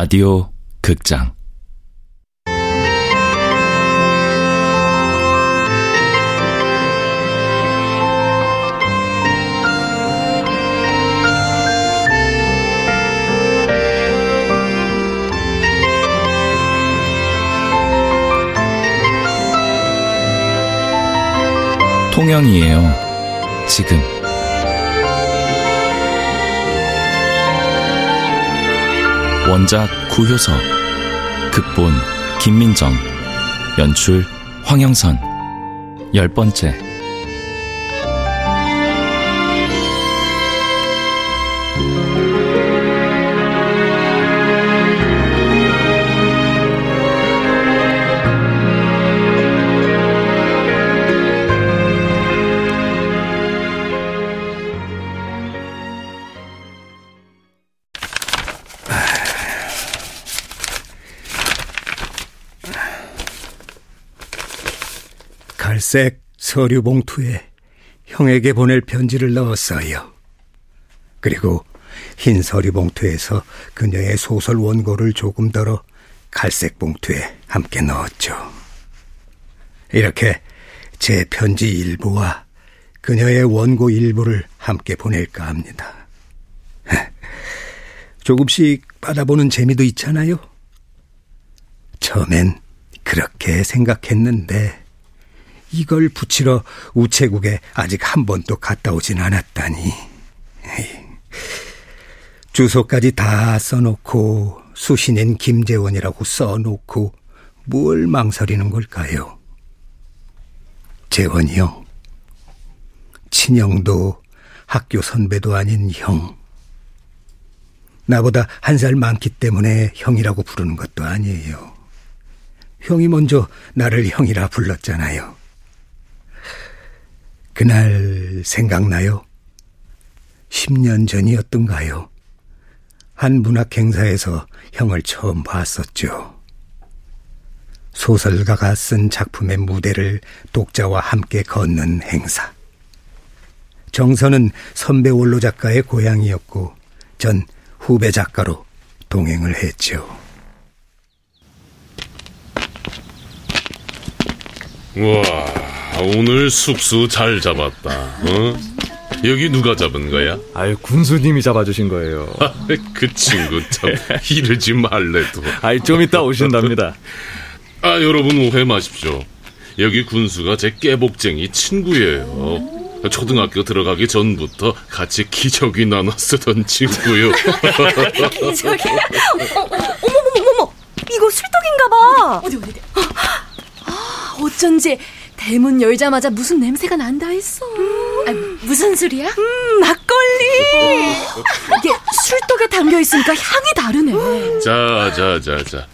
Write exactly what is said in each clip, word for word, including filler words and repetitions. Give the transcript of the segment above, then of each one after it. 라디오 극장 통영이에요. 지금 원작 구효서, 극본 김민정, 연출 황영선. 열 번째. 갈색 서류 봉투에 형에게 보낼 편지를 넣었어요. 그리고 흰 서류 봉투에서 그녀의 소설 원고를 조금 덜어 갈색 봉투에 함께 넣었죠. 이렇게 제 편지 일부와 그녀의 원고 일부를 함께 보낼까 합니다. 조금씩 받아보는 재미도 있잖아요. 처음엔 그렇게 생각했는데 이걸 붙이러 우체국에 아직 한 번도 갔다 오진 않았다니. 주소까지 다 써놓고 수신인 김재원이라고 써놓고 뭘 망설이는 걸까요? 재원이 형, 친형도 학교 선배도 아닌 형. 나보다 한 살 많기 때문에 형이라고 부르는 것도 아니에요. 형이 먼저 나를 형이라 불렀잖아요. 그날 생각나요? 십 년 전이었던가요? 한 문학 행사에서 형을 처음 봤었죠. 소설가가 쓴 작품의 무대를 독자와 함께 걷는 행사. 정선은 선배 원로 작가의 고향이었고 전 후배 작가로 동행을 했죠. 우와, 오늘 숙소 잘 잡았다. 어? 여기 누가 잡은 거야? 아유, 군수님이 잡아주신 거예요. 그 친구 참 이러지 말래도. 아이, 좀 이따 오신답니다. 아, 여러분 오해 마십시오. 여기 군수가 제 깨복쟁이 친구예요. 초등학교 들어가기 전부터 같이 기저귀 나눠 쓰던 친구요. 기저귀? 어, 어머머머머, 이거 술떡인가 봐. 어디 어디 어디. 아, 어쩐지 대문 열자마자 무슨 냄새가 난다 했어. 음. 아, 무슨 술이야? 음, 막걸리. 이게 술떡에 담겨있으니까 향이 다르네. 음. 자, 자, 자, 자.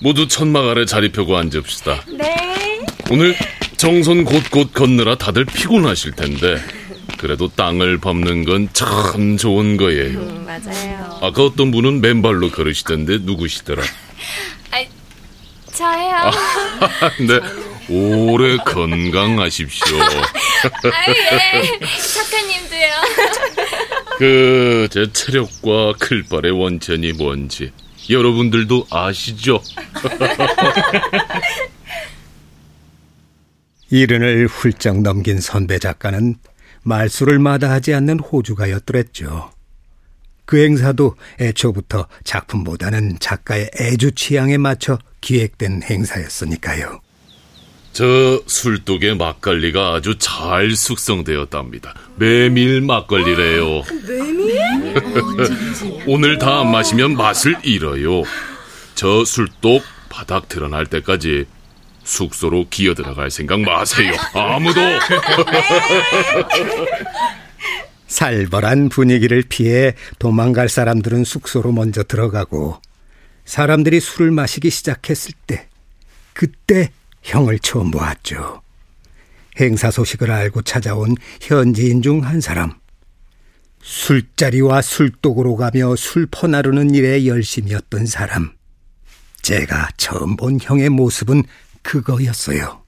모두 천막 아래 자리 펴고 앉읍시다. 네. 오늘 정선 곳곳 걷느라 다들 피곤하실 텐데 그래도 땅을 밟는 건 참 좋은 거예요. 음, 맞아요. 아까 어떤 분은 맨발로 걸으시던데 누구시더라? 아, 저예요. 아, 네. 오래 건강하십시오. 아예, 작가님도요. 그 제 체력과 글발의 원천이 뭔지 여러분들도 아시죠? 이른을 훌쩍 넘긴 선배 작가는 말수를 마다하지 않는 호주가였더랬죠. 그 행사도 애초부터 작품보다는 작가의 애주 취향에 맞춰 기획된 행사였으니까요. 저 술독의 막걸리가 아주 잘 숙성되었답니다. 메밀 막걸리래요. 메밀? 오늘 다 안 마시면 맛을 잃어요. 저 술독 바닥 드러날 때까지 숙소로 기어들어갈 생각 마세요. 아무도. 살벌한 분위기를 피해 도망갈 사람들은 숙소로 먼저 들어가고, 사람들이 술을 마시기 시작했을 때, 그때 형을 처음 보았죠. 행사 소식을 알고 찾아온 현지인 중 한 사람. 술자리와 술독으로 가며 술 퍼나르는 일에 열심이었던 사람. 제가 처음 본 형의 모습은 그거였어요.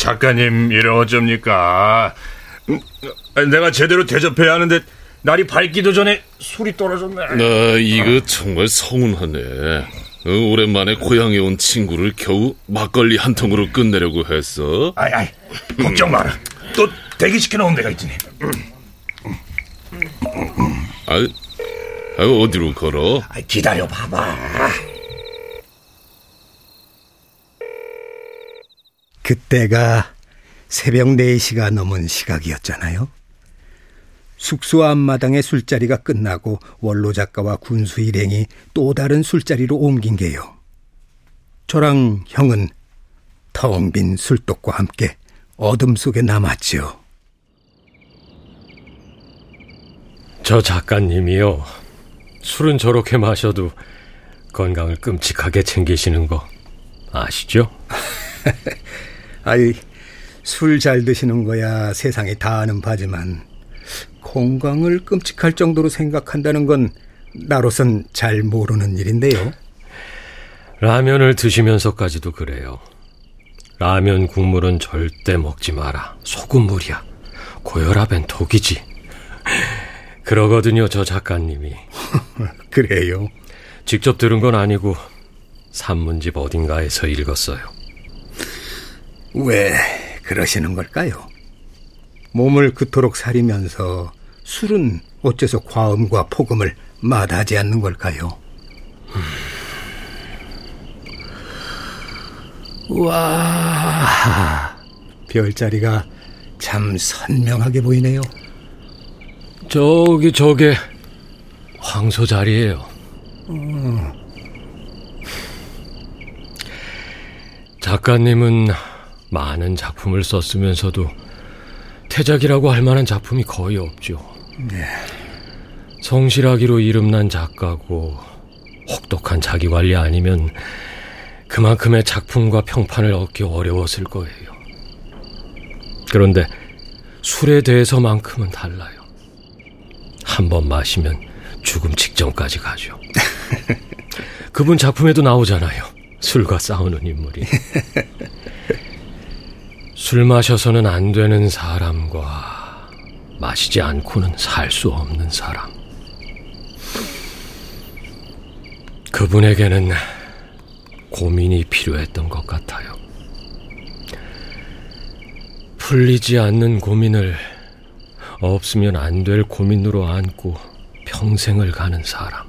작가님 이래 어쩝니까? 내가 제대로 대접해야 하는데 날이 밝기도 전에 술이 떨어졌네. 나 이거 정말 서운하네. 오랜만에 고향에 온 친구를 겨우 막걸리 한 통으로 끝내려고 했어. 아이, 아이, 걱정 마라. 또 대기시켜 놓은 데가 있지. 아이, 아이, 어디로 걸어? 아이, 기다려 봐봐. 그때가 새벽 네 시가 넘은 시각이었잖아요. 숙소 앞마당의 술자리가 끝나고 원로 작가와 군수 일행이 또 다른 술자리로 옮긴 게요. 저랑 형은 텅 빈 술독과 함께 어둠 속에 남았죠. 저 작가님이요. 술은 저렇게 마셔도 건강을 끔찍하게 챙기시는 거 아시죠? 아이, 술 잘 드시는 거야 세상이 다 아는 바지만 건강을 끔찍할 정도로 생각한다는 건 나로선 잘 모르는 일인데요. 라면을 드시면서까지도 그래요. 라면 국물은 절대 먹지 마라. 소금물이야. 고혈압엔 독이지. 그러거든요, 저 작가님이. 그래요? 직접 들은 건 아니고 산문집 어딘가에서 읽었어요. 왜 그러시는 걸까요? 몸을 그토록 사리면서 술은 어째서 과음과 폭음을 마다하지 않는 걸까요? 음. 와, 별자리가 참 선명하게 보이네요. 저기 저게 황소 자리예요. 음. 작가님은 많은 작품을 썼으면서도 태작이라고 할 만한 작품이 거의 없죠. 네. 성실하기로 이름난 작가고 혹독한 자기관리 아니면 그만큼의 작품과 평판을 얻기 어려웠을 거예요. 그런데 술에 대해서만큼은 달라요. 한 번 마시면 죽음 직전까지 가죠. 그분 작품에도 나오잖아요. 술과 싸우는 인물이. 술 마셔서는 안 되는 사람과 마시지 않고는 살 수 없는 사람. 그분에게는 고민이 필요했던 것 같아요. 풀리지 않는 고민을 없으면 안 될 고민으로 안고 평생을 가는 사람.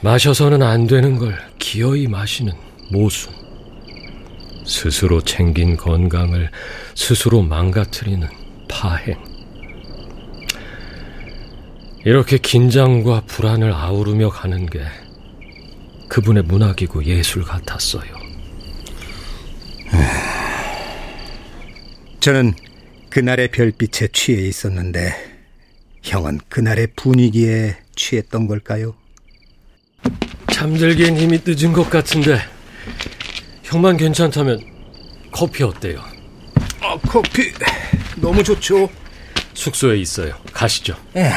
마셔서는 안 되는 걸 기어이 마시는 모순. 스스로 챙긴 건강을 스스로 망가뜨리는 파행. 이렇게 긴장과 불안을 아우르며 가는 게 그분의 문학이고 예술 같았어요. 저는 그날의 별빛에 취해 있었는데 형은 그날의 분위기에 취했던 걸까요? 잠들기엔 이미 늦은 것 같은데 형만 괜찮다면 커피 어때요? 아, 커피 너무 좋죠. 숙소에 있어요. 가시죠. 에.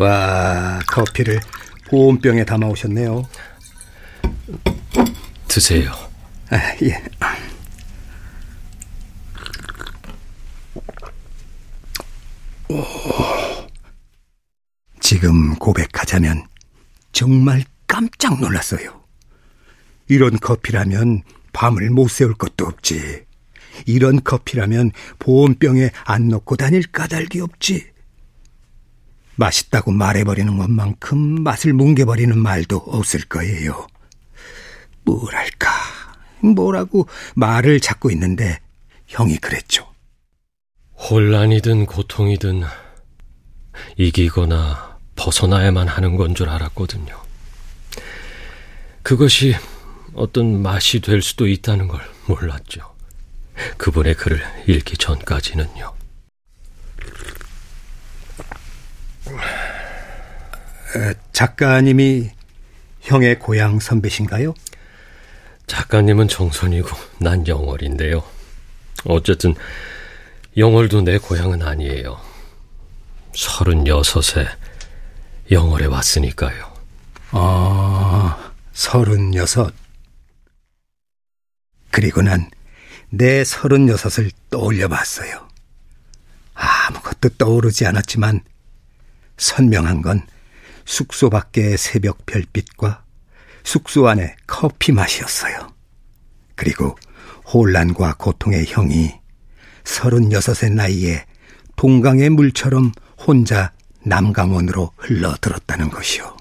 와, 커피를 보온병에 담아 오셨네요. 드세요. 아, 예. 오. 지금 고백하자면 정말 깜짝 놀랐어요. 이런 커피라면 밤을 못 새울 것도 없지. 이런 커피라면 보온병에 안 넣고 다닐 까닭이 없지. 맛있다고 말해버리는 것만큼 맛을 뭉개버리는 말도 없을 거예요. 뭐랄까, 뭐라고 말을 찾고 있는데 형이 그랬죠. 혼란이든 고통이든 이기거나 벗어나야만 하는 건 줄 알았거든요. 그것이 어떤 맛이 될 수도 있다는 걸 몰랐죠. 그분의 글을 읽기 전까지는요. 작가님이 형의 고향 선배신가요? 작가님은 정선이고 난 영월인데요. 어쨌든 영월도 내 고향은 아니에요. 서른여섯에 영월에 왔으니까요. 아, 서른여섯. 그리고 난 내 서른여섯을 떠올려봤어요. 아무것도 떠오르지 않았지만 선명한 건 숙소 밖의 새벽 별빛과 숙소 안의 커피 맛이었어요. 그리고 혼란과 고통의 형이 서른여섯의 나이에 동강의 물처럼 혼자 남강원으로 흘러들었다는 것이요.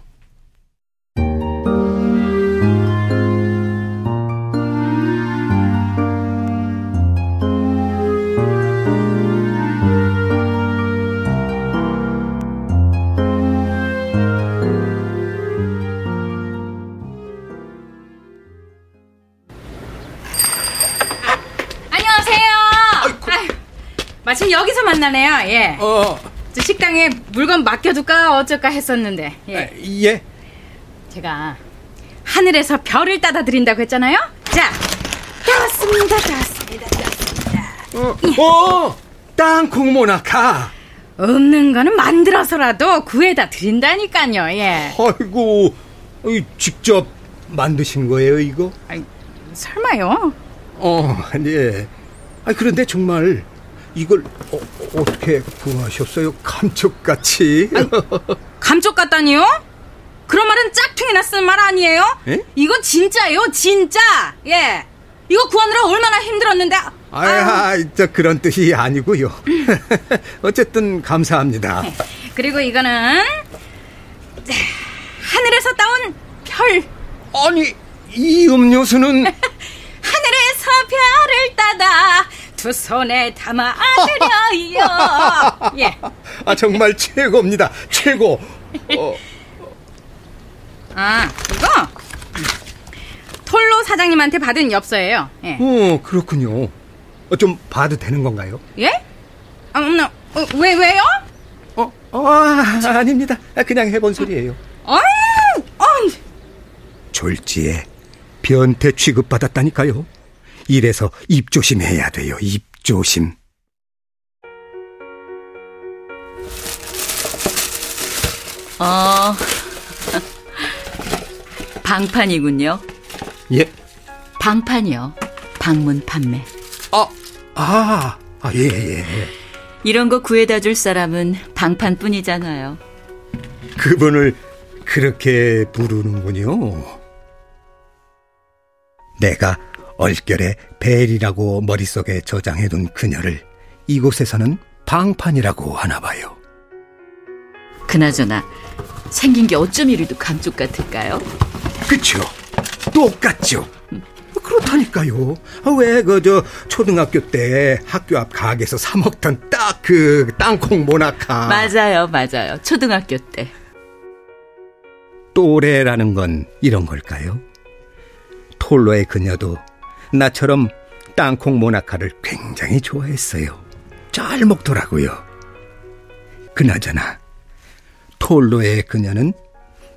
마침 여기서 만나네요. 예. 어. 저 식당에 물건 맡겨둘까 어쩔까 했었는데. 예. 아, 예. 제가 하늘에서 별을 따다 드린다고 했잖아요. 자, 따왔습니다, 따왔습니다, 따왔습니다. 어, 예. 어, 땅콩 모나카. 없는 거는 만들어서라도 구해다 드린다니까요. 예. 아이고, 직접 만드신 거예요, 이거? 아이, 설마요? 어, 예. 아, 그런데 정말. 이걸 어, 어떻게 구하셨어요? 감쪽같이. 아니, 감쪽같다니요? 그런 말은 짝퉁이 났을 말 아니에요? 에? 이건 진짜예요, 진짜. 예, 이거 구하느라 얼마나 힘들었는데. 아, 그런 뜻이 아니고요. 어쨌든 감사합니다. 그리고 이거는 하늘에서 따온 별. 아니, 이 음료수는 하늘에서 별을 따다 두 손에 담아 안으려요. 예. 아, 정말 최고입니다. 최고. 어. 아, 이거 톨로 사장님한테 받은 엽서예요. 예. 어, 그렇군요. 어, 좀 봐도 되는 건가요? 예? 아, 음, 어, 왜 왜요? 어, 어 아, 아닙니다. 그냥 해본 소리예요. 어, 어. 졸지에 변태 취급받았다니까요. 이래서 입조심해야 돼요. 입조심. 어, 방판이군요. 예. 방판이요. 방문 판매. 아, 아, 아, 예, 예. 이런 거 구해다 줄 사람은 방판뿐이잖아요. 그분을 그렇게 부르는군요. 내가 얼결에 벨이라고 머릿속에 저장해둔 그녀를 이곳에서는 방판이라고 하나 봐요. 그나저나 생긴 게 어쩜 이리도 감쪽 같을까요? 그쵸? 똑같죠? 그렇다니까요. 왜 그 저 초등학교 때 학교 앞 가게에서 사 먹던 딱 그 땅콩 모나카. 맞아요, 맞아요. 초등학교 때. 또래라는 건 이런 걸까요? 톨로의 그녀도 나처럼 땅콩 모나카를 굉장히 좋아했어요. 잘 먹더라고요. 그나저나 톨로의 그녀는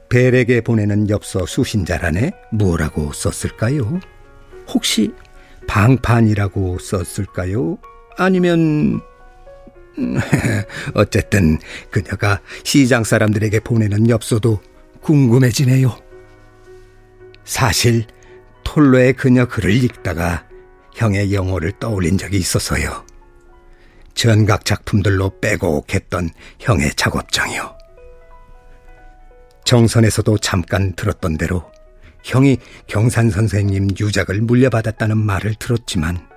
벨에게 보내는 엽서 수신자란에 뭐라고 썼을까요? 혹시 방판이라고 썼을까요? 아니면 어쨌든 그녀가 시장 사람들에게 보내는 엽서도 궁금해지네요. 사실 톨로의 그녀 글을 읽다가 형의 영어를 떠올린 적이 있어서요. 전각 작품들로 빼곡했던 형의 작업장이요. 정선에서도 잠깐 들었던 대로 형이 경산 선생님 유작을 물려받았다는 말을 들었지만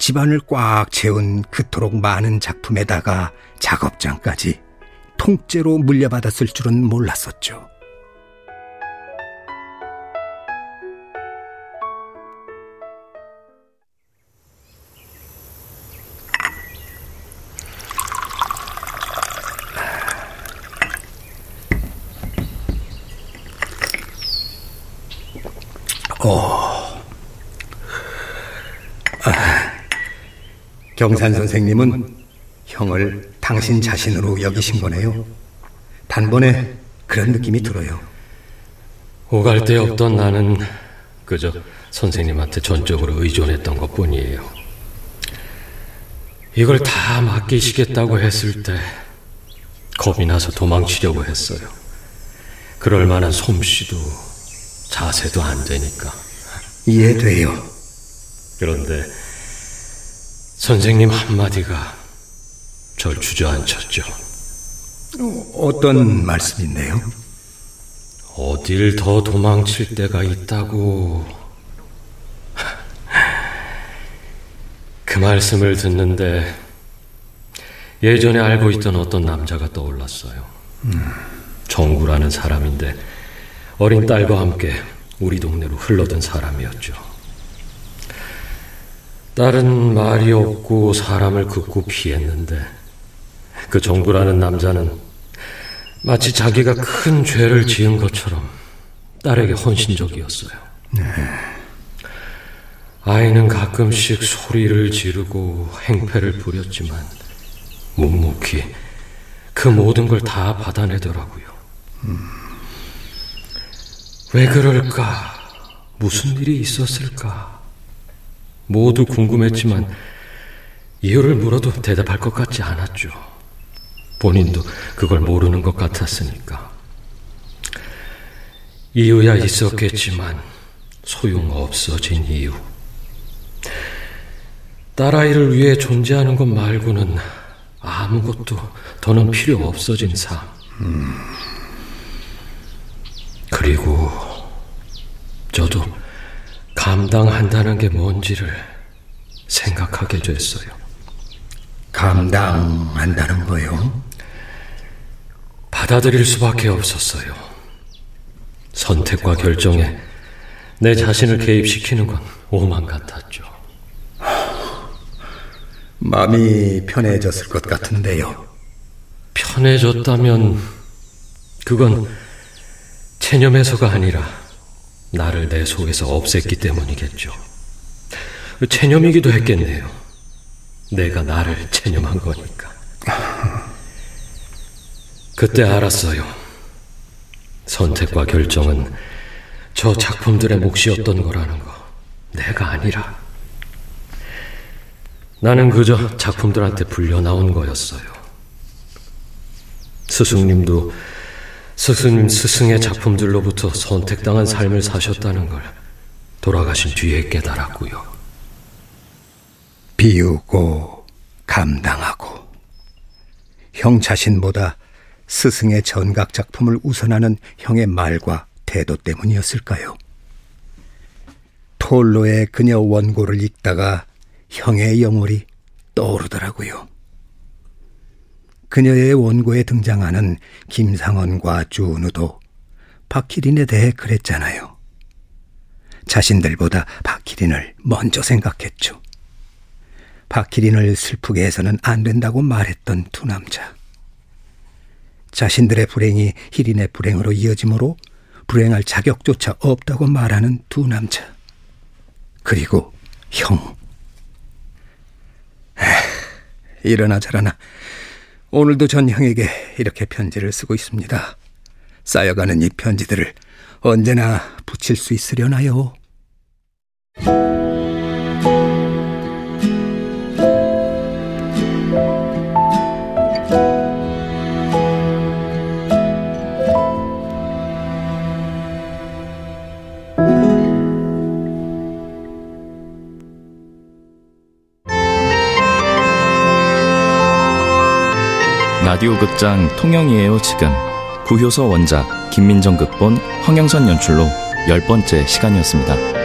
집안을 꽉 채운 그토록 많은 작품에다가 작업장까지 통째로 물려받았을 줄은 몰랐었죠. 경산 선생님은 형을 당신 자신으로 여기신 거네요. 단번에 그런 느낌이 들어요. 오갈 데 없던 나는 그저 선생님한테 전적으로 의존했던 것뿐이에요. 이걸 다 맡기시겠다고 했을 때 겁이 나서 도망치려고 했어요. 그럴 만한 솜씨도 자세도 안 되니까. 이해돼요. 그런데 선생님 한마디가 절 주저앉혔죠. 어떤 말씀인데요? 어딜 더 도망칠 데가 있다고. 그 말씀을 듣는데 예전에 알고 있던 어떤 남자가 떠올랐어요. 음. 정구라는 사람인데 어린 딸과 함께 우리 동네로 흘러든 사람이었죠. 딸은 말이 없고 사람을 극구 피했는데 그 정구라는 남자는 마치 자기가 큰 죄를 지은 것처럼 딸에게 헌신적이었어요. 네. 아이는 가끔씩 소리를 지르고 행패를 부렸지만 묵묵히 그 모든 걸 다 받아내더라고요. 음. 왜 그럴까? 무슨 일이 있었을까? 모두 궁금했지만 이유를 물어도 대답할 것 같지 않았죠. 본인도 그걸 모르는 것 같았으니까. 이유야 있었겠지만 소용없어진 이유. 딸아이를 위해 존재하는 것 말고는 아무것도 더는 필요 없어진 삶. 음. 그리고 저도 감당한다는 게 뭔지를 생각하게 됐어요. 감당한다는 거요? 받아들일 수밖에 없었어요. 선택과 결정에 내 자신을 개입시키는 건 오만 같았죠. 마음이 편해졌을 것 같은데요. 편해졌다면 그건 체념해서가 아니라 나를 내 속에서 없앴기 때문이겠죠. 체념이기도 했겠네요. 내가 나를 체념한 거니까. 그때 알았어요. 선택과 결정은 저 작품들의 몫이었던 거라는 거. 내가 아니라. 나는 그저 작품들한테 불려나온 거였어요. 스승님도 스승님 스승의 작품들로부터 선택당한 삶을 사셨다는 걸 돌아가신 뒤에 깨달았고요. 비우고 감당하고 형 자신보다 스승의 전각 작품을 우선하는 형의 말과 태도 때문이었을까요? 톨로의 그녀 원고를 읽다가 형의 영월이 떠오르더라고요. 그녀의 원고에 등장하는 김상헌과 준우도 박희린에 대해 그랬잖아요. 자신들보다 박희린을 먼저 생각했죠. 박희린을 슬프게 해서는 안 된다고 말했던 두 남자. 자신들의 불행이 희린의 불행으로 이어지므로 불행할 자격조차 없다고 말하는 두 남자. 그리고 형. 에휴, 일어나 자라나. 오늘도 전 형에게 이렇게 편지를 쓰고 있습니다. 쌓여가는 이 편지들을 언제나 붙일 수 있으려나요? 라디오 극장 통영이에요 지금. 구효서 원작, 김민정 극본, 황영선 연출로 열 번째 시간이었습니다.